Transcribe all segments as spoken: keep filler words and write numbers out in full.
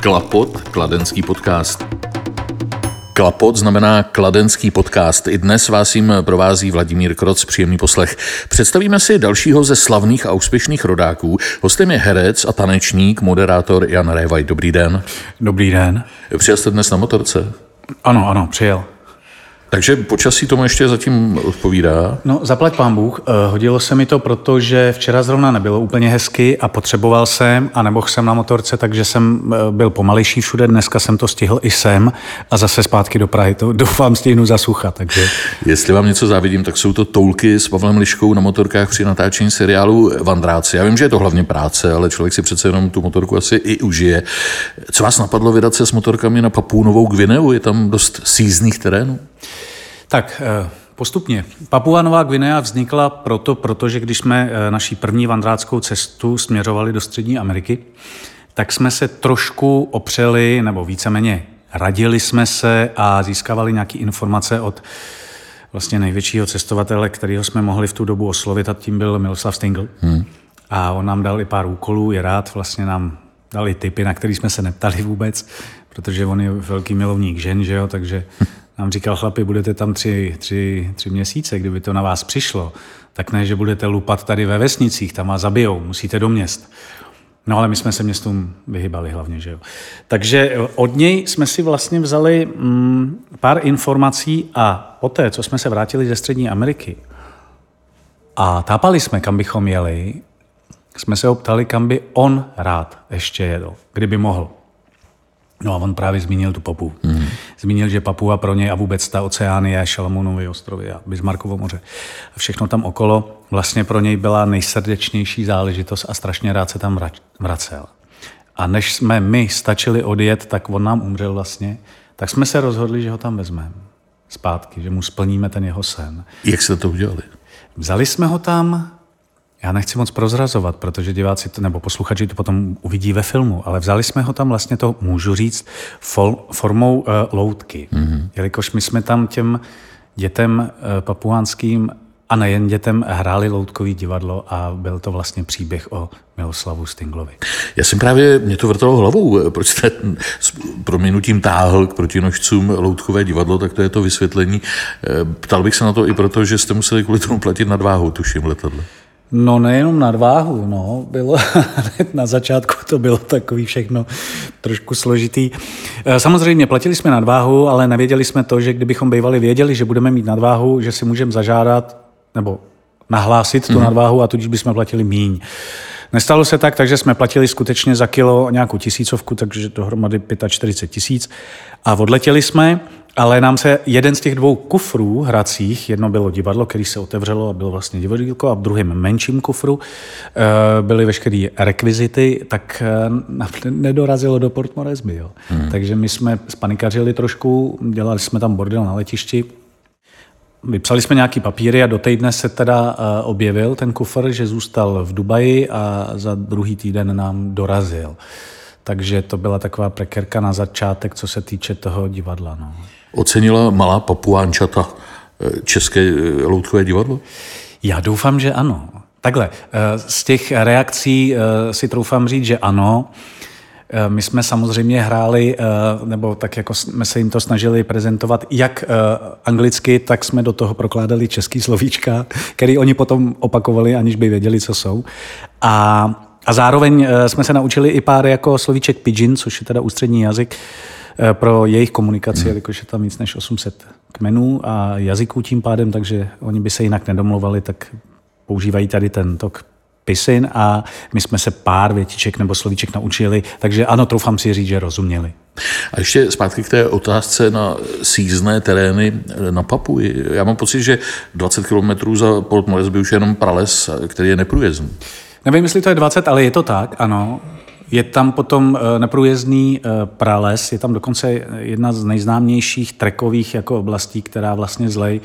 KLAPOD, kladenský podcast. KLAPOD znamená kladenský podcast. I dnes vás jim provází Vladimír Kroc, příjemný poslech. Představíme si dalšího ze slavných a úspěšných rodáků. Hostem je herec a tanečník, moderátor Jan Révai. Dobrý den. Dobrý den. Přijel jste dnes na motorce? Ano, ano, přijel. Takže počasí tomu ještě zatím odpovídá? No, zaplať pán Bůh. Hodilo se mi to, protože včera zrovna nebylo úplně hezky a potřeboval jsem a nebohl jsem na motorce, takže jsem byl pomalejší všude. Dneska jsem to stihl i sem a zase zpátky do Prahy. To doufám stihnu za sucha. Takže... Jestli vám něco závidím, tak jsou to toulky s Pavlem Liškou na motorkách při natáčení seriálu Vandráci. Já vím, že je to hlavně práce, ale člověk si přece jenom tu motorku asi i užije. Co vás napadlo vydat se s motorkami na Papuu-Novou Guineu? Je tam dost sízných terénů? Tak postupně. Papua-Nová Guinea vznikla proto, protože když jsme naší první vandráckou cestu směřovali do Střední Ameriky, tak jsme se trošku opřeli, nebo víceméně radili jsme se a získávali nějaké informace od vlastně největšího cestovatele, kterého jsme mohli v tu dobu oslovit, a tím byl Miloslav Stingl. Hmm. A on nám dal i pár úkolů, je rád, vlastně nám dali tipy, na který jsme se neptali vůbec, protože on je velký milovník žen, že jo, takže... Nám říkal, chlapi, budete tam tři, tři, tři měsíce, kdyby to na vás přišlo, tak ne, že budete lupat tady ve vesnicích, tam vás zabijou, musíte do měst. No ale my jsme se městům vyhybali hlavně, že jo. Takže od něj jsme si vlastně vzali mm, pár informací a poté, co jsme se vrátili ze Střední Ameriky a tápali jsme, kam bychom jeli, jsme se ho ptali, kam by on rád ještě jedl, kdyby mohl. No a on právě zmínil tu Papuu. Mm. Zmínil, že Papua pro něj a vůbec ta Oceánie, Šalomunovy ostrovy a Bismarckovo moře a všechno tam okolo vlastně pro něj byla nejsrdečnější záležitost a strašně rád se tam vracel. A než jsme my stačili odjet, tak on nám umřel vlastně, tak jsme se rozhodli, že ho tam vezmeme zpátky, že mu splníme ten jeho sen. Jak jste to udělali? Vzali jsme ho tam... Já nechci moc prozrazovat, protože diváci to, nebo posluchači to potom uvidí ve filmu, ale vzali jsme ho tam vlastně, to můžu říct, fol, formou uh, loutky. Mm-hmm. Jelikož my jsme tam těm dětem uh, papuánským a nejen dětem hráli loutkový divadlo a byl to vlastně příběh o Miloslavu Stinglovi. Já jsem právě, mě to vrtalo hlavou, proč jste s prominutím táhl k protinožcům loutkové divadlo, tak to je to vysvětlení. Ptal bych se na to i proto, že jste museli kvůli tomu platit nadváhu, tuším, letadle. No nejenom nadváhu, no, bylo, na začátku to bylo takový všechno trošku složitý. Samozřejmě platili jsme nadváhu, ale nevěděli jsme to, že kdybychom bývali věděli, že budeme mít nadváhu, že si můžeme zažádat nebo nahlásit tu mm-hmm. nadváhu a tudíž bychom platili míň. Nestalo se tak, takže jsme platili skutečně za kilo nějakou tisícovku, takže dohromady čtyřicet pět tisíc a odletěli jsme. Ale nám se jeden z těch dvou kufrů hracích, jedno bylo divadlo, který se otevřelo a bylo vlastně divadílko, a v druhém menším kufru byly veškeré rekvizity, tak nedorazilo do Port Moresby. Jo. Hmm. Takže my jsme spanikařili trošku, dělali jsme tam bordel na letišti, vypsali jsme nějaký papíry a do týdne se teda objevil ten kufr, že zůstal v Dubaji a za druhý týden nám dorazil. Takže to byla taková prekerka na začátek, co se týče toho divadla. No. Ocenila malá papuánčata české loutkové divadlo? Já doufám, že ano. Takhle, z těch reakcí si troufám říct, že ano. My jsme samozřejmě hráli, nebo tak jako jsme se jim to snažili prezentovat, jak anglicky, tak jsme do toho prokládali český slovíčka, který oni potom opakovali, aniž by věděli, co jsou. A... A zároveň jsme se naučili i pár jako slovíček pidgin, což je teda ústřední jazyk pro jejich komunikaci, jelikož je tam víc než osm set kmenů a jazyků tím pádem, takže oni by se jinak nedomluvali, tak používají tady ten tok pisin a my jsme se pár větiček nebo slovíček naučili, takže ano, troufám si říct, že rozuměli. A ještě zpátky k té otázce na sízné terény na Papui. Já mám pocit, že dvacet kilometrů za Port Moresby už je jenom prales, který je neprůjezdný. Nevím, jestli to je dvacet, ale je to tak, ano. Je tam potom neprůjezdný prales, je tam dokonce jedna z nejznámějších trekových jako oblastí, která vlastně zlej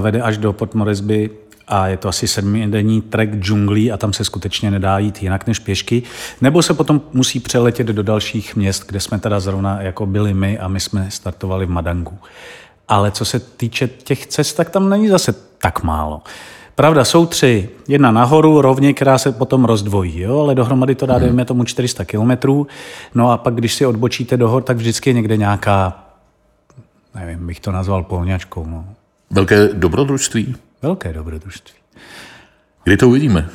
vede až do Port Moresby a je to asi sedmidenní trek džunglí a tam se skutečně nedá jít jinak než pěšky. Nebo se potom musí přeletět do dalších měst, kde jsme teda zrovna jako byli my a my jsme startovali v Madangu. Ale co se týče těch cest, tak tam není zase tak málo. Pravda, jsou tři. Jedna nahoru, rovně, která se potom rozdvojí, jo? Ale dohromady to dá, dejme tomu, čtyři sta kilometrů. No a pak, když si odbočíte do hor, tak vždycky je někde nějaká, nevím, bych to nazval polňačkou. No. Velké dobrodružství? Velké dobrodružství. Kdy to uvidíme?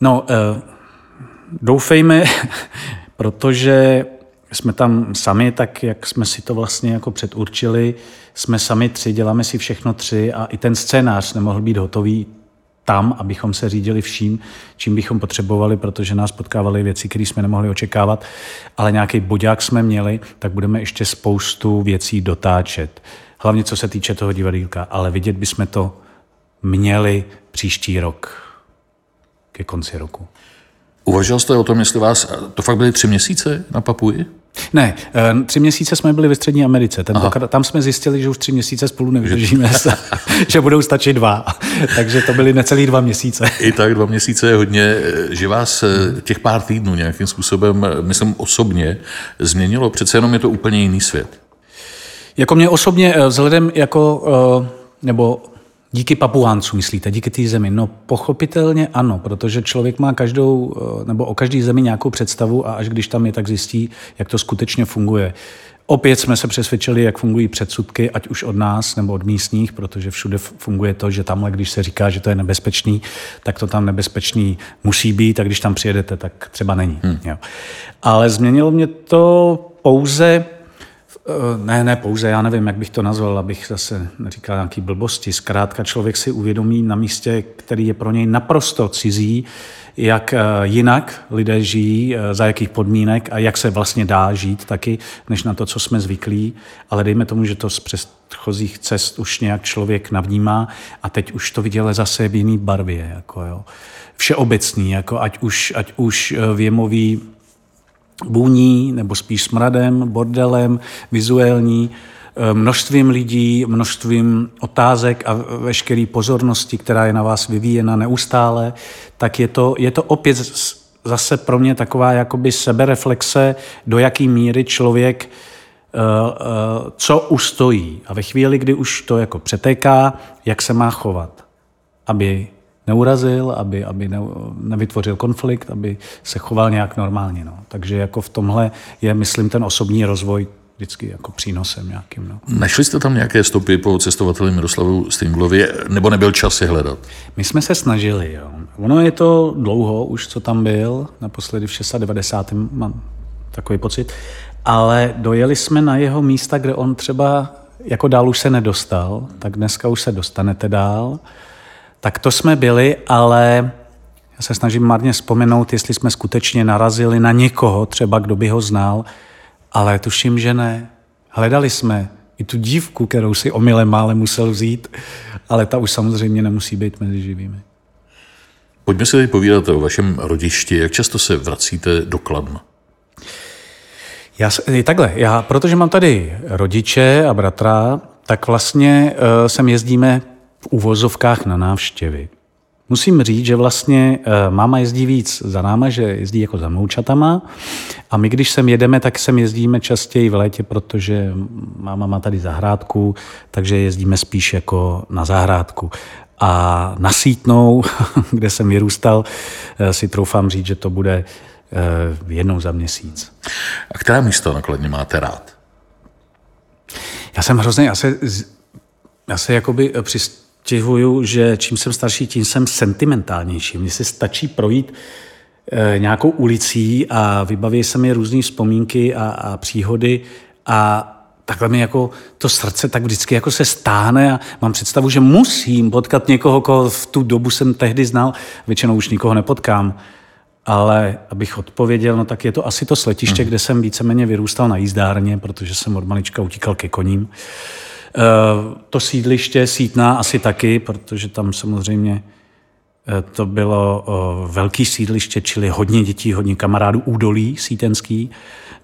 No, eh, doufejme, protože jsme tam sami, tak jak jsme si to vlastně jako předurčili, jsme sami tři, děláme si všechno tři a i ten scénář nemohl být hotový tam, abychom se řídili vším, čím bychom potřebovali, protože nás potkávaly věci, které jsme nemohli očekávat, ale nějaký bodák jsme měli, tak budeme ještě spoustu věcí dotáčet. Hlavně co se týče toho divadýlka, ale vidět bychom to měli příští rok, ke konci roku. Uvažoval jste o tom, jestli vás... To fakt byly tři měsíce na Papuji? Ne, tři měsíce jsme byli ve Střední Americe. Tentokrát, tam jsme zjistili, že už tři měsíce spolu nevydržíme, že budou stačit dva. Takže to byly necelý dva měsíce. I tak dva měsíce je hodně, že vás těch pár týdnů nějakým způsobem, myslím osobně, změnilo. Přece jenom je to úplně jiný svět. Jako mě osobně, vzhledem jako... nebo díky Papuáncům, myslíte, díky té zemi? No pochopitelně ano, protože člověk má každou, nebo o každé zemi nějakou představu a až když tam je, tak zjistí, jak to skutečně funguje. Opět jsme se přesvědčili, jak fungují předsudky, ať už od nás nebo od místních, protože všude funguje to, že tamhle, když se říká, že to je nebezpečný, tak to tam nebezpečný musí být a když tam přijedete, tak třeba není. Hmm. Jo. Ale změnilo mě to pouze... Ne, ne, pouze, já nevím, jak bych to nazval, abych zase říkal nějaký blbosti. Zkrátka člověk si uvědomí na místě, který je pro něj naprosto cizí, jak jinak lidé žijí, za jakých podmínek a jak se vlastně dá žít taky, než na to, co jsme zvyklí. Ale dejme tomu, že to z předchozích cest už nějak člověk navnímá a teď už to viděl zase v jiný barvě. Jako jo. Všeobecný, jako ať už, ať už věmový bůní, nebo spíš smradem, bordelem, vizuální, množstvím lidí, množstvím otázek a veškerý pozornosti, která je na vás vyvíjena neustále, tak je to, je to opět zase pro mě taková jakoby sebereflexe, do jaký míry člověk co ustojí. A ve chvíli, kdy už to jako přetéká, jak se má chovat, aby neurazil, aby, aby ne, nevytvořil konflikt, aby se choval nějak normálně. No. Takže jako v tomhle je, myslím, ten osobní rozvoj vždycky jako přínosem nějakým. No. Našli jste tam nějaké stopy po cestovateli Miroslavu Stinglovi, nebo nebyl čas je hledat? My jsme se snažili, jo. Ono je to dlouho už, co tam byl, naposledy v devadesátém šestém mám takový pocit, ale dojeli jsme na jeho místa, kde on třeba jako dál už se nedostal, tak dneska už se dostanete dál. Tak to jsme byli, ale já se snažím marně vzpomenout, jestli jsme skutečně narazili na někoho, třeba kdo by ho znal, ale tuším, že ne. Hledali jsme i tu dívku, kterou si omylem málem musel vzít, ale ta už samozřejmě nemusí být mezi živými. Pojďme si tady povídat o vašem rodišti. Jak často se vracíte do Kladna? Já, takhle, já, protože mám tady rodiče a bratra, tak vlastně uh, sem jezdíme v uvozovkách na návštěvy. Musím říct, že vlastně máma jezdí víc za náma, že jezdí jako za moučatama a my, když sem jedeme, tak sem jezdíme častěji v létě, protože máma má tady zahrádku, takže jezdíme spíš jako na zahrádku. A na Sítnou, kde jsem vyrůstal, si troufám říct, že to bude jednou za měsíc. A která místa nakladně máte rád? Já jsem hrozně, já se, já se jakoby přist... Těhuju, že čím jsem starší, tím jsem sentimentálnější. Mně se stačí projít e, nějakou ulicí a vybaví se mi různý vzpomínky a, a příhody a takhle mi jako to srdce tak vždycky jako se stáhne a mám představu, že musím potkat někoho, koho v tu dobu jsem tehdy znal. Většinou už nikoho nepotkám. Ale abych odpověděl, no tak je to asi to sletiště, hmm. kde jsem víceméně vyrůstal na jízdárně, protože jsem od malička utíkal ke koním. To sídliště Sítná asi taky, protože tam samozřejmě to bylo velký sídliště, čili hodně dětí, hodně kamarádů, údolí sítenský.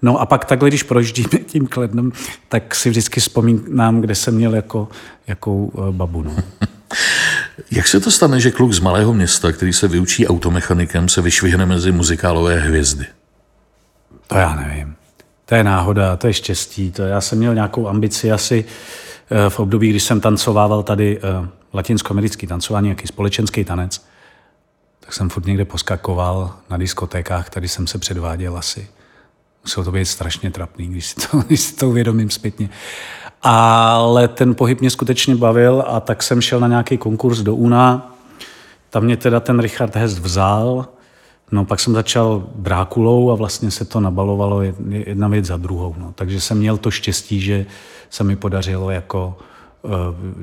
No a pak takhle, když projíždíme tím Kladnem, tak si vždycky vzpomínám, kde jsem měl jako, jakou babu. No. Jak se to stane, že kluk z malého města, který se vyučí automechanikem, se vyšvihne mezi muzikálové hvězdy? To já nevím. To je náhoda, to je štěstí. To já jsem měl nějakou ambici asi v období, když jsem tancovával tady latinskoamerický tancování, nějaký společenský tanec, tak jsem furt někde poskakoval na diskotékách, tady jsem se předváděl asi. Muselo to být strašně trapný, když si to, když si to uvědomím zpětně. Ale ten pohyb mě skutečně bavil a tak jsem šel na nějaký konkurs do U N A. Tam mě teda ten Richard Hest vzal. No pak jsem začal Draculou a vlastně se to nabalovalo jedna věc za druhou. No. Takže jsem měl to štěstí, že se mi podařilo jako uh,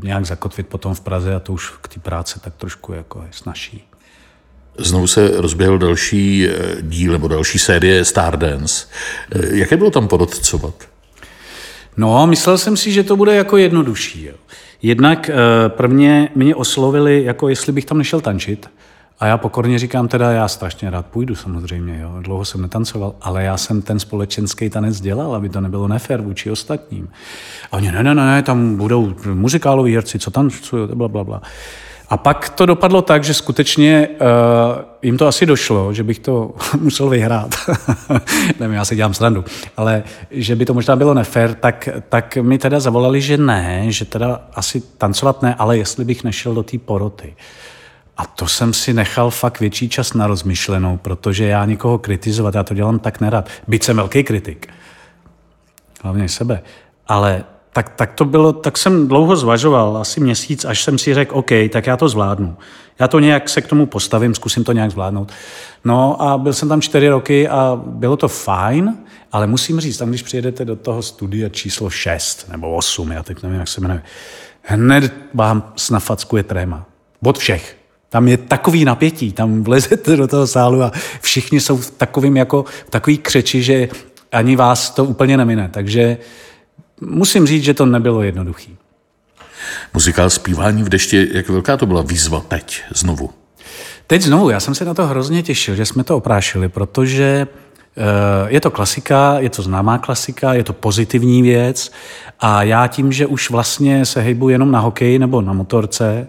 nějak zakotvit potom v Praze a to už k té práci tak trošku jako je snažší. Znovu se rozběhl další díl nebo další série StarDance. Jaké bylo tam porotcovat? No, myslel jsem si, že to bude jako jednodušší. Jo. Jednak eh, prvně mě oslovili, jako jestli bych tam nešel tančit. A já pokorně říkám, teda já strašně rád půjdu samozřejmě. Jo. Dlouho jsem netancoval, ale já jsem ten společenský tanec dělal, aby to nebylo nefér vůči ostatním. A oni, ne, ne, ne, tam budou muzikáloví herci, co tancují, blablabla. A pak to dopadlo tak, že skutečně uh, jim to asi došlo, že bych to musel vyhrát. Nevím, já si dělám srandu. Ale že by to možná bylo nefér, tak, tak mi teda zavolali, že ne, že teda asi tancovat ne, ale jestli bych nešel do té poroty. A to jsem si nechal fakt větší čas na rozmyšlenou, protože já nikoho kritizovat, já to dělám tak nerad. Byť jsem velký kritik. Hlavně sebe. Ale... Tak, tak to bylo, tak jsem dlouho zvažoval, asi měsíc, až jsem si řekl, OK, tak já to zvládnu. Já to nějak se k tomu postavím, zkusím to nějak zvládnout. No a byl jsem tam čtyři roky a bylo to fajn, ale musím říct, tam když přijedete do toho studia číslo šest nebo osm, já teď nevím, jak se jmenuje, hned vám snafackuje tréma. Od všech. Tam je takový napětí, tam vlezete do toho sálu a všichni jsou v takovým jako, v takový křeči, že ani vás to úplně nemine, takže musím říct, že to nebylo jednoduchý. Muzikál Zpívání v dešti, jak velká to byla výzva teď znovu? Teď znovu, já jsem se na to hrozně těšil, že jsme to oprášili, protože je to klasika, je to známá klasika, je to pozitivní věc a já tím, že už vlastně se hejbu jenom na hokeji nebo na motorce,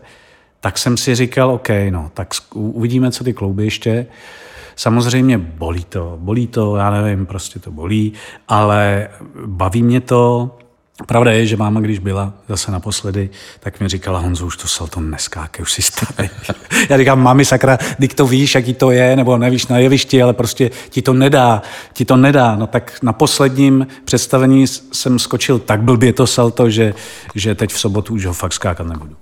tak jsem si říkal, OK, no, tak uvidíme, co ty klouby ještě. Samozřejmě bolí to, bolí to, já nevím, prostě to bolí, ale baví mě to. Pravda je, že máma, když byla zase naposledy, tak mi říkala, Honzo, už to salto neskákej, už si starý. Já říkám, mami sakra, když to víš, jaký to je, nebo nevíš na jevišti, ale prostě ti to nedá, ti to nedá. No tak na posledním představení jsem skočil tak blbě to salto, že, že teď v sobotu už ho fakt skákat nebudu.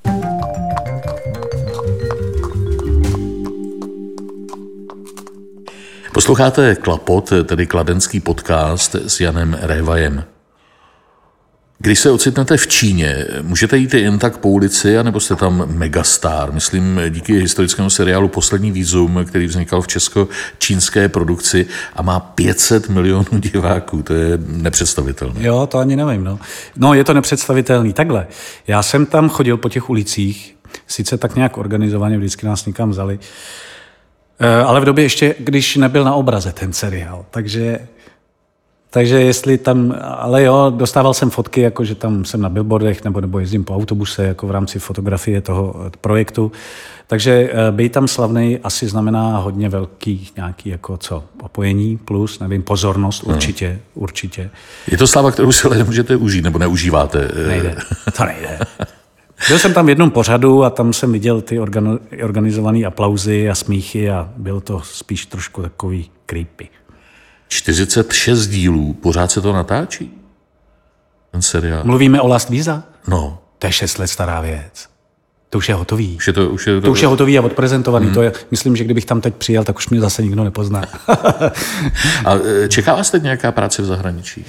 Posloucháte KLAPOD, tedy kladenský podcast s Janem Révajem. Když se ocitnete v Číně, můžete jít jen tak po ulici, anebo jste tam megastar? Myslím díky historickému seriálu Poslední výzum, který vznikal v česko-čínské produkci a má pět set milionů diváků. To je nepředstavitelné. Jo, to ani nevím. No, no je to nepředstavitelný. Takhle, já jsem tam chodil po těch ulicích, sice tak nějak organizovaně, vždycky nás někam vzali, ale v době ještě, když nebyl na obraze ten seriál, takže, takže jestli tam, ale jo, dostával jsem fotky, jako že tam jsem na billboardech nebo, nebo jezdím po autobuse, jako v rámci fotografie toho projektu, takže být tam slavnej asi znamená hodně velký nějaký, jako co, opojení plus, nevím, pozornost, určitě, hmm. určitě. Je to sláva, kterou si ale nemůžete užít, nebo neužíváte? Nejde, to nejde. Byl jsem tam v jednom pořadu a tam jsem viděl ty organo, organizované aplauzy a smíchy a bylo to spíš trošku takový creepy. čtyřicet šest dílů, pořád se to natáčí? Ten seriál. Mluvíme o Last Visa? No. To je šest let stará věc. To už je hotový. Už je to, už je to, to už je hotový a odprezentovaný. Hmm. To je, myslím, že kdybych tam teď přijel, tak už mě zase nikdo nepozná. A čeká vás teď nějaká práce v zahraničí?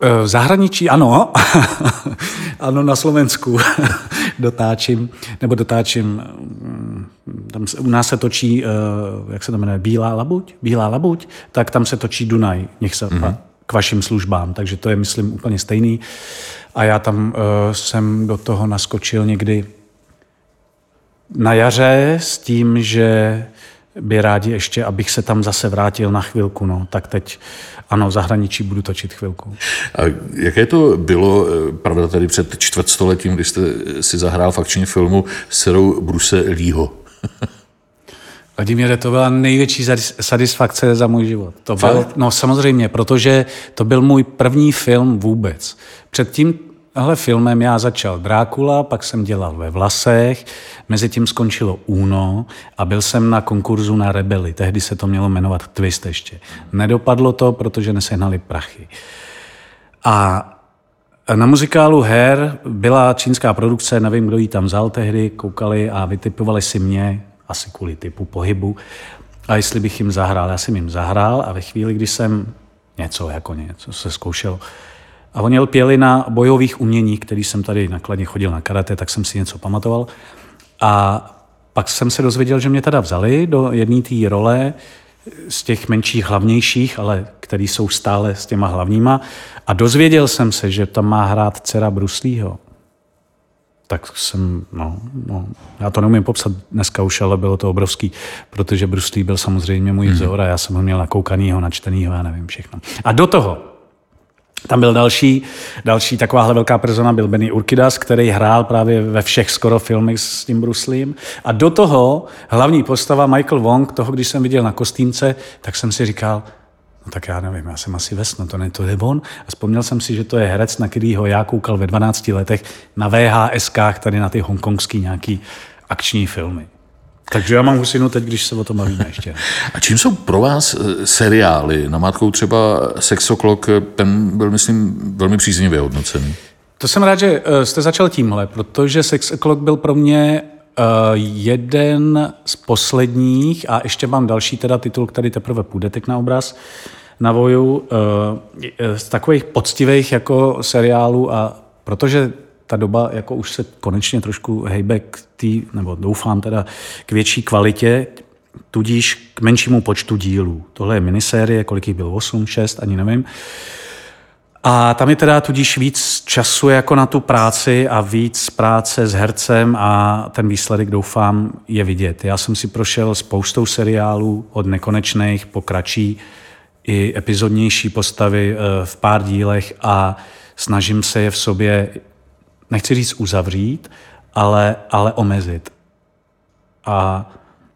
V zahraničí ano, ano na Slovensku dotáčím, nebo dotáčím, tam se, u nás se točí, jak se to jmenuje, Bílá Labuť, Bílá Labuť, tak tam se točí Dunaj, nech se, mm-hmm. k vašim službám, takže to je, myslím, úplně stejný. A já tam jsem do toho naskočil někdy na jaře s tím, že by rádi ještě, abych se tam zase vrátil na chvilku, no, tak teď ano, v zahraničí budu točit chvilku. A jaké to bylo, pravda, tady před čtvrtstoletím, když jste si zahrál v akčním filmu s dcerou Bruce Leeho? Vladimíre, to byla největší satisfakce za můj život. To byl, no samozřejmě, protože to byl můj první film vůbec. Předtím Hele, filmem já začal Dracula, pak jsem dělal ve Vlasech, mezi tím skončilo U N A a byl jsem na konkurzu na Rebely. Tehdy se to mělo jmenovat Twist ještě. Nedopadlo to, protože nesehnali prachy. A na muzikálu Hair byla čínská produkce, nevím, kdo ji tam vzal tehdy, koukali a vytipovali si mě, asi kvůli typu pohybu, a jestli bych jim zahrál. Já jsem jim zahrál a ve chvíli, kdy jsem něco jako něco se zkoušel, a oni lpěli na bojových uměních, který jsem tady nakladně chodil na karate, tak jsem si něco pamatoval. A pak jsem se dozvěděl, že mě teda vzali do jedné té role z těch menších, hlavnějších, ale který jsou stále s těma hlavníma. A dozvěděl jsem se, že tam má hrát dcera Bruce Leeho. Tak jsem, no, no, já to neumím popsat dneska už, ale bylo to obrovský, protože Bruce Lee byl samozřejmě můj vzor a já jsem ho měl nakoukanýho, načtenýho, já nevím, všechno. A do toho tam byl další, další takováhle velká persona, byl Benny Urquidas, který hrál právě ve všech skoro filmech s tím Bruce Leem. A do toho hlavní postava Michael Wong, toho, když jsem viděl na kostýmce, tak jsem si říkal, no tak já nevím, já jsem asi vesno, to, ne, to je on. A vzpomněl jsem si, že to je herec, na kterýho já koukal ve dvanácti letech na V H S kách, tady na ty hongkongský nějaký akční filmy. Takže já mám husinu teď, když se o tom bavíme ještě. A čím jsou pro vás seriály? Namátkou třeba Sex O'Clock, ten byl, myslím, velmi příznivě hodnocený. To jsem rád, že jste začal tímhle, protože Sex O'Clock byl pro mě jeden z posledních a ještě mám další teda titul, který teprve půjde teď na obraz, na voju, z takových poctivých jako seriálů a protože ta doba jako už se konečně trošku hejbe k tý, nebo doufám teda, k větší kvalitě, tudíž k menšímu počtu dílů. Tohle je minisérie, kolik jich bylo, osm, šest, ani nevím. A tam je teda tudíž víc času jako na tu práci a víc práce s hercem a ten výsledek, doufám, je vidět. Já jsem si prošel spoustou seriálů od nekonečných po kratší i epizodnější postavy v pár dílech a snažím se je v sobě nechci říct uzavřít, ale, ale omezit. A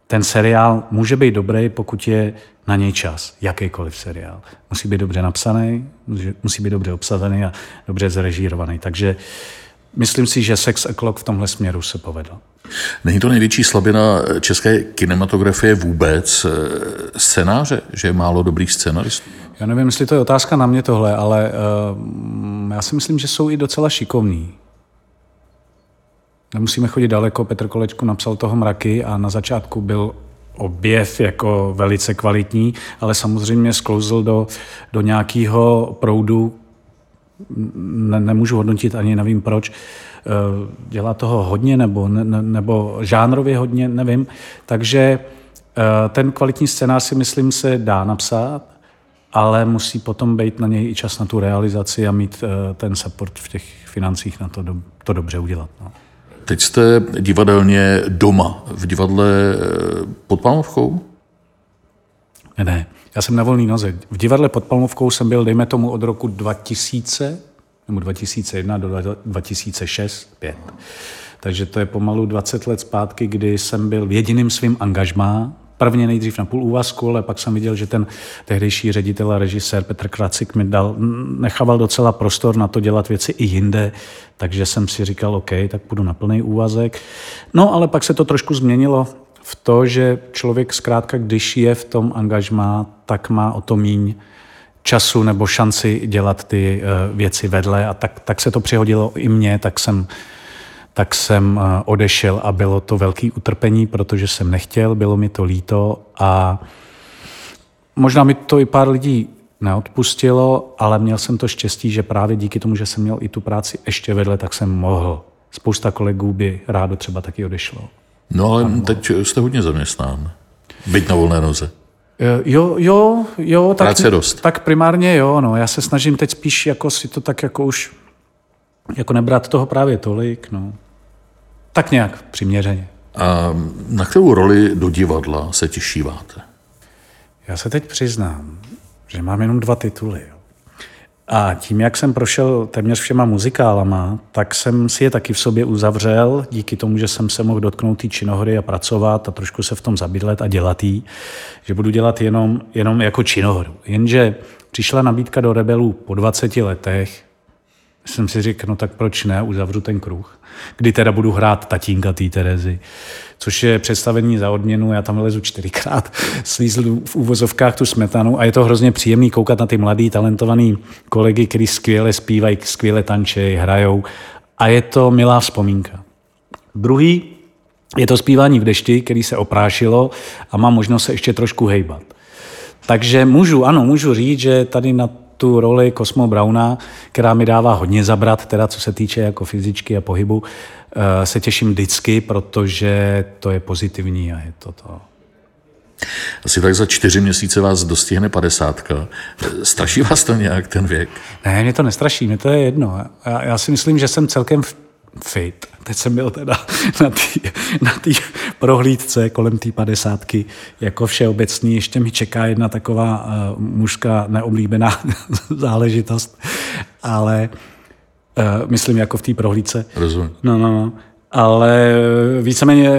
ten seriál může být dobrý, pokud je na něj čas, jakýkoliv seriál. Musí být dobře napsaný, musí být dobře obsazený a dobře zrežírovaný. Takže myslím si, že Sex O'Clock v tomhle směru se povedl. Není to největší slabina české kinematografie vůbec scénáře, že je málo dobrých scénaristů? Já nevím, jestli to je otázka na mě tohle, ale uh, já si myslím, že jsou i docela šikovní. Nemusíme chodit daleko, Petr Kolečko napsal toho mraky a na začátku byl objev jako velice kvalitní, ale samozřejmě sklouzl do, do nějakého proudu, ne, nemůžu hodnotit, ani nevím proč, dělá toho hodně nebo, ne, nebo žánrově hodně, nevím. Takže ten kvalitní scénář si myslím se dá napsat, ale musí potom být na něj i čas na tu realizaci a mít ten support v těch financích na to, to dobře udělat. No. Teď jste divadelně doma, v divadle pod Palmovkou? Ne, ne, já jsem na volný noze. V divadle pod Palmovkou jsem byl, dejme tomu, od roku dva tisíce, nebo dva tisíce jedna do dva tisíce šest, pět. Takže to je pomalu dvacet let zpátky, kdy jsem byl v jediným svým angažmá. Prvně nejdřív na půl úvazku, ale pak jsem viděl, že ten tehdejší ředitel a režisér Petr Kracik mi dal, nechával docela prostor na to dělat věci i jinde, takže jsem si říkal, OK, tak půjdu na plný úvazek. No, ale pak se to trošku změnilo v to, že člověk zkrátka, když je v tom angažmá, tak má o to míň času nebo šanci dělat ty věci vedle a tak, tak se to přihodilo i mně, tak jsem... tak jsem odešel a bylo to velké utrpení, protože jsem nechtěl, bylo mi to líto a možná mi to i pár lidí neodpustilo, ale měl jsem to štěstí, že právě díky tomu, že jsem měl i tu práci ještě vedle, tak jsem mohl. Spousta kolegů by rádo třeba taky odešlo. No ale teď jste hodně zaměstnán, byť na volné noze. Jo, jo, jo. Tak, práce dost. Tak primárně jo, no. Já se snažím teď spíš jako si to tak jako už jako nebrat toho právě tolik, no. Tak nějak přiměřeně. A na kterou roli do divadla se těšíváte? Já se teď přiznám, že mám jenom dva tituly. A tím, jak jsem prošel téměř všema muzikálama, tak jsem si je taky v sobě uzavřel, díky tomu, že jsem se mohl dotknout té činohry a pracovat a trošku se v tom zabydlet a dělat jí, že budu dělat jenom, jenom jako činohru. Jenže přišla nabídka do Rebelů po dvaceti letech, jsem si řekl, no tak proč ne, uzavřu ten kruh, kdy teda budu hrát tatínka té Terezy, což je představení za odměnu, já tam lezu čtyřikrát, slízlu v úvozovkách tu smetanu a je to hrozně příjemný koukat na ty mladý, talentovaný kolegy, kteří skvěle zpívají, skvěle tančejí, hrajou a je to milá vzpomínka. Druhý je to zpívání v dešti, který se oprášilo a mám možnost se ještě trošku hejbat. Takže můžu, ano, můžu říct, že tady na tu roli Cosmo Browna, která mi dává hodně zabrat, teda co se týče jako fyzičky a pohybu, se těším vždycky, protože to je pozitivní a je to to. Asi tak za čtyři měsíce vás dostihne padesátka. Straší vás to nějak ten věk? Ne, mě to nestraší, mě to je jedno. Já, já si myslím, že jsem celkem fit. Teď jsem byl teda na té na prohlídce kolem té padesátky jako všeobecný. Ještě mi čeká jedna taková uh, mužská neoblíbená záležitost, ale uh, myslím jako v té prohlídce. Rozumím. No, no, no. Ale víceméně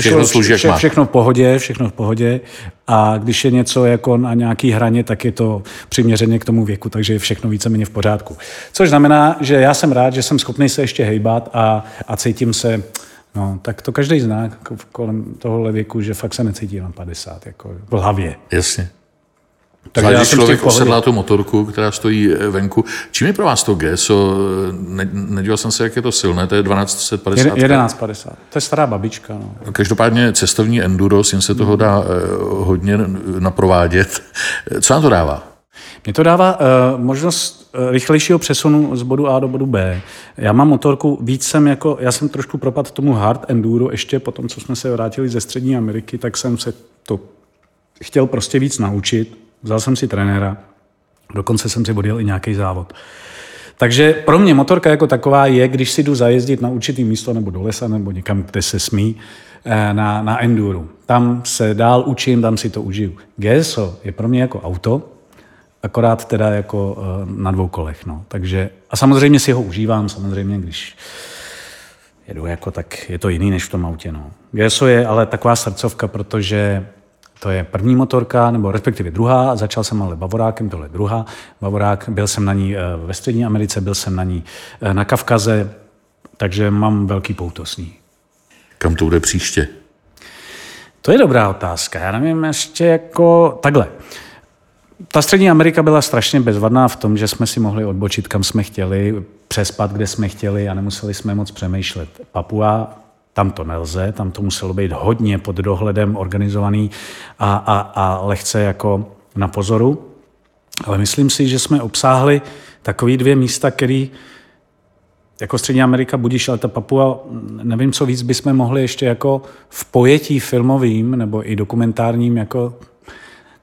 všechno, vše, vše, všechno v pohodě, všechno v pohodě a když je něco jako na nějaký hraně, tak je to přiměřeně k tomu věku, takže je všechno víceméně v pořádku. Což znamená, že já jsem rád, že jsem schopný se ještě hejbat a, a cítím se, no tak to každý zná kolem tohohle věku, že fakt se necítí na padesát, jako v hlavě. Jasně. Takže když člověk osedlá tu motorku, která stojí venku. Čím je pro vás to geso? Ne, nedíval jsem se, jak je to silné, to je dvanáct padesát. jedenáct padesát, to je stará babička. No. Každopádně cestovní enduro, jim se toho dá hodně naprovádět. Co nám to dává? Mně to dává uh, možnost uh, rychlejšího přesunu z bodu A do bodu B. Já mám motorku, víc jsem jako, já jsem trošku propadl tomu hard enduro, ještě potom, co jsme se vrátili ze Střední Ameriky, tak jsem se to chtěl prostě víc naučit. Vzal jsem si trenéra, dokonce jsem si odjel i nějaký závod. Takže pro mě motorka jako taková je, když si jdu zajezdit na určitý místo nebo do lesa nebo někam, kde se smí, na, na enduru. Tam se dál učím, tam si to užiju. G S O je pro mě jako auto, akorát teda jako na dvou kolech. No. Takže, a samozřejmě si ho užívám, samozřejmě, když jedu jako, tak je to jiný než v tom autě. No. G S O je ale taková srdcovka, protože to je první motorka, nebo respektive druhá, začal jsem ale Bavorákem, tohle je druhá Bavorák, byl jsem na ní ve Střední Americe, byl jsem na ní na Kavkaze, takže mám velký pouto s ní. Kam to bude příště? To je dobrá otázka, já nevím, ještě jako takhle. Ta Střední Amerika byla strašně bezvadná v tom, že jsme si mohli odbočit, kam jsme chtěli, přespat, kde jsme chtěli a nemuseli jsme moc přemýšlet. Papua, tam to nelze, tam to muselo být hodně pod dohledem organizovaný a, a, a lehce jako na pozoru. Ale myslím si, že jsme obsáhli takový dvě místa, který jako Střední Amerika, budiš, ale ta Papua, nevím, co víc bychom mohli ještě jako v pojetí filmovým nebo i dokumentárním, jako,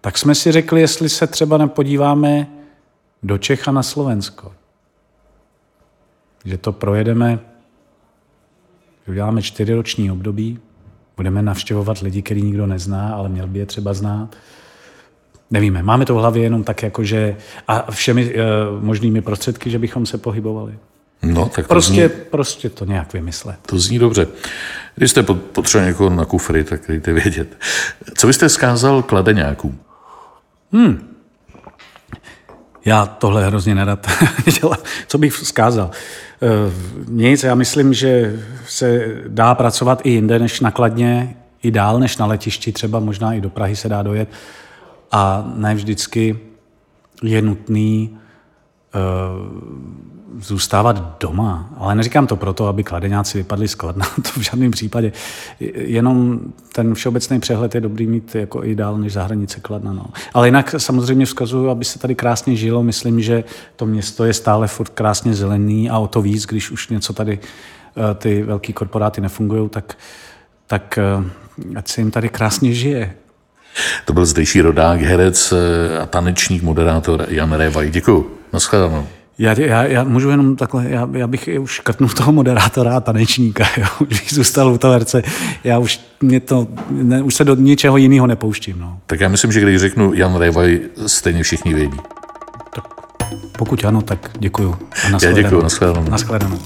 tak jsme si řekli, jestli se třeba nepodíváme do Čech a na Slovensko. Že to projedeme. Uděláme čtyřiroční období, budeme navštěvovat lidi, který nikdo nezná, ale měl by je třeba znát. Nevíme, máme to v hlavě jenom tak jako, že a všemi e, možnými prostředky, že bychom se pohybovali. No, tak to prostě, zní, prostě to nějak vymyslet. To zní dobře. Když jste potřeba někoho na kufry, tak dejte vědět. Co byste zkázal kladeňákům? Hmm. Já tohle hrozně nerad dělám. Co bych vzkázal? Nic, já myslím, že se dá pracovat i jinde než na Kladně, i dál než na letišti, třeba možná i do Prahy se dá dojet. A ne vždycky je nutný uh, zůstávat doma. Ale neříkám to proto, aby kladeňáci vypadli z Kladna, to v žádném případě. Jenom ten všeobecný přehled je dobrý mít jako i dál než za hranice Kladna. No. Ale jinak samozřejmě vzkazuju, aby se tady krásně žilo. Myslím, že to město je stále furt krásně zelený a o to víc, když už něco tady ty velký korporáty nefungují, tak, tak ať se jim tady krásně žije. To byl zdejší rodák, herec a tanečník, moderátor Jan Révai. Děkuju. Naschledanou. Já, já, já můžu jenom takhle, já, já bych už škrtnul toho moderátora a tanečníka, jo, už bych zůstal u toho herce, já už, mě to, ne, už se do ničeho jiného nepouštím. No. Tak já myslím, že když řeknu Jan Révai, stejně všichni vědí. Tak pokud ano, tak děkuju. A já děkuju, naschledanou. Naschledanou.